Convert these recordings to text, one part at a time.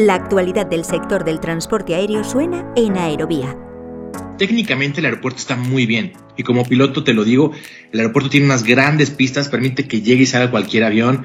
La actualidad del sector del transporte aéreo suena en Aerovía. Técnicamente el aeropuerto está muy bien y como piloto te lo digo, el aeropuerto tiene unas grandes pistas, permite que llegue y salga cualquier avión.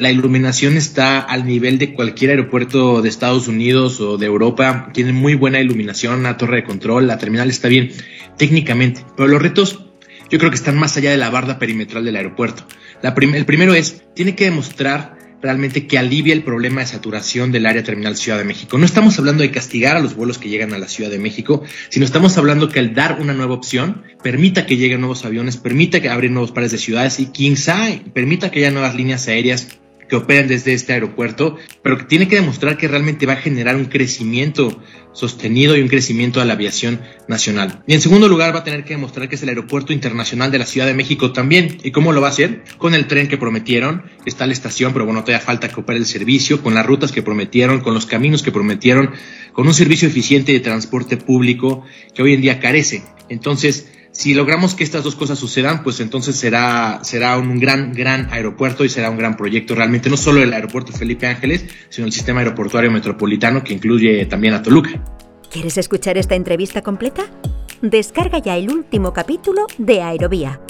La iluminación está al nivel de cualquier aeropuerto de Estados Unidos o de Europa, tiene muy buena iluminación, la torre de control, la terminal está bien técnicamente, pero los retos yo creo que están más allá de la barda perimetral del aeropuerto. El primero es, tiene que demostrar realmente que alivia el problema de saturación del área terminal Ciudad de México. No estamos hablando de castigar a los vuelos que llegan a la Ciudad de México, sino estamos hablando que al dar una nueva opción, permita que lleguen nuevos aviones, permita que abran nuevos pares de ciudades y quizá permita que haya nuevas líneas aéreas que operen desde este aeropuerto, pero que tiene que demostrar que realmente va a generar un crecimiento sostenido y un crecimiento a la aviación nacional. Y en segundo lugar va a tener que demostrar que es el aeropuerto internacional de la Ciudad de México también. ¿Y cómo lo va a hacer? Con el tren que prometieron, está la estación, pero bueno, todavía falta que opere el servicio, con las rutas que prometieron, con los caminos que prometieron, con un servicio eficiente de transporte público que hoy en día carece. Entonces, si logramos que estas dos cosas sucedan, pues entonces será un gran aeropuerto y será un gran proyecto realmente, no solo el aeropuerto Felipe Ángeles, sino el sistema aeroportuario metropolitano que incluye también a Toluca. ¿Quieres escuchar esta entrevista completa? Descarga ya el último capítulo de Aerovía.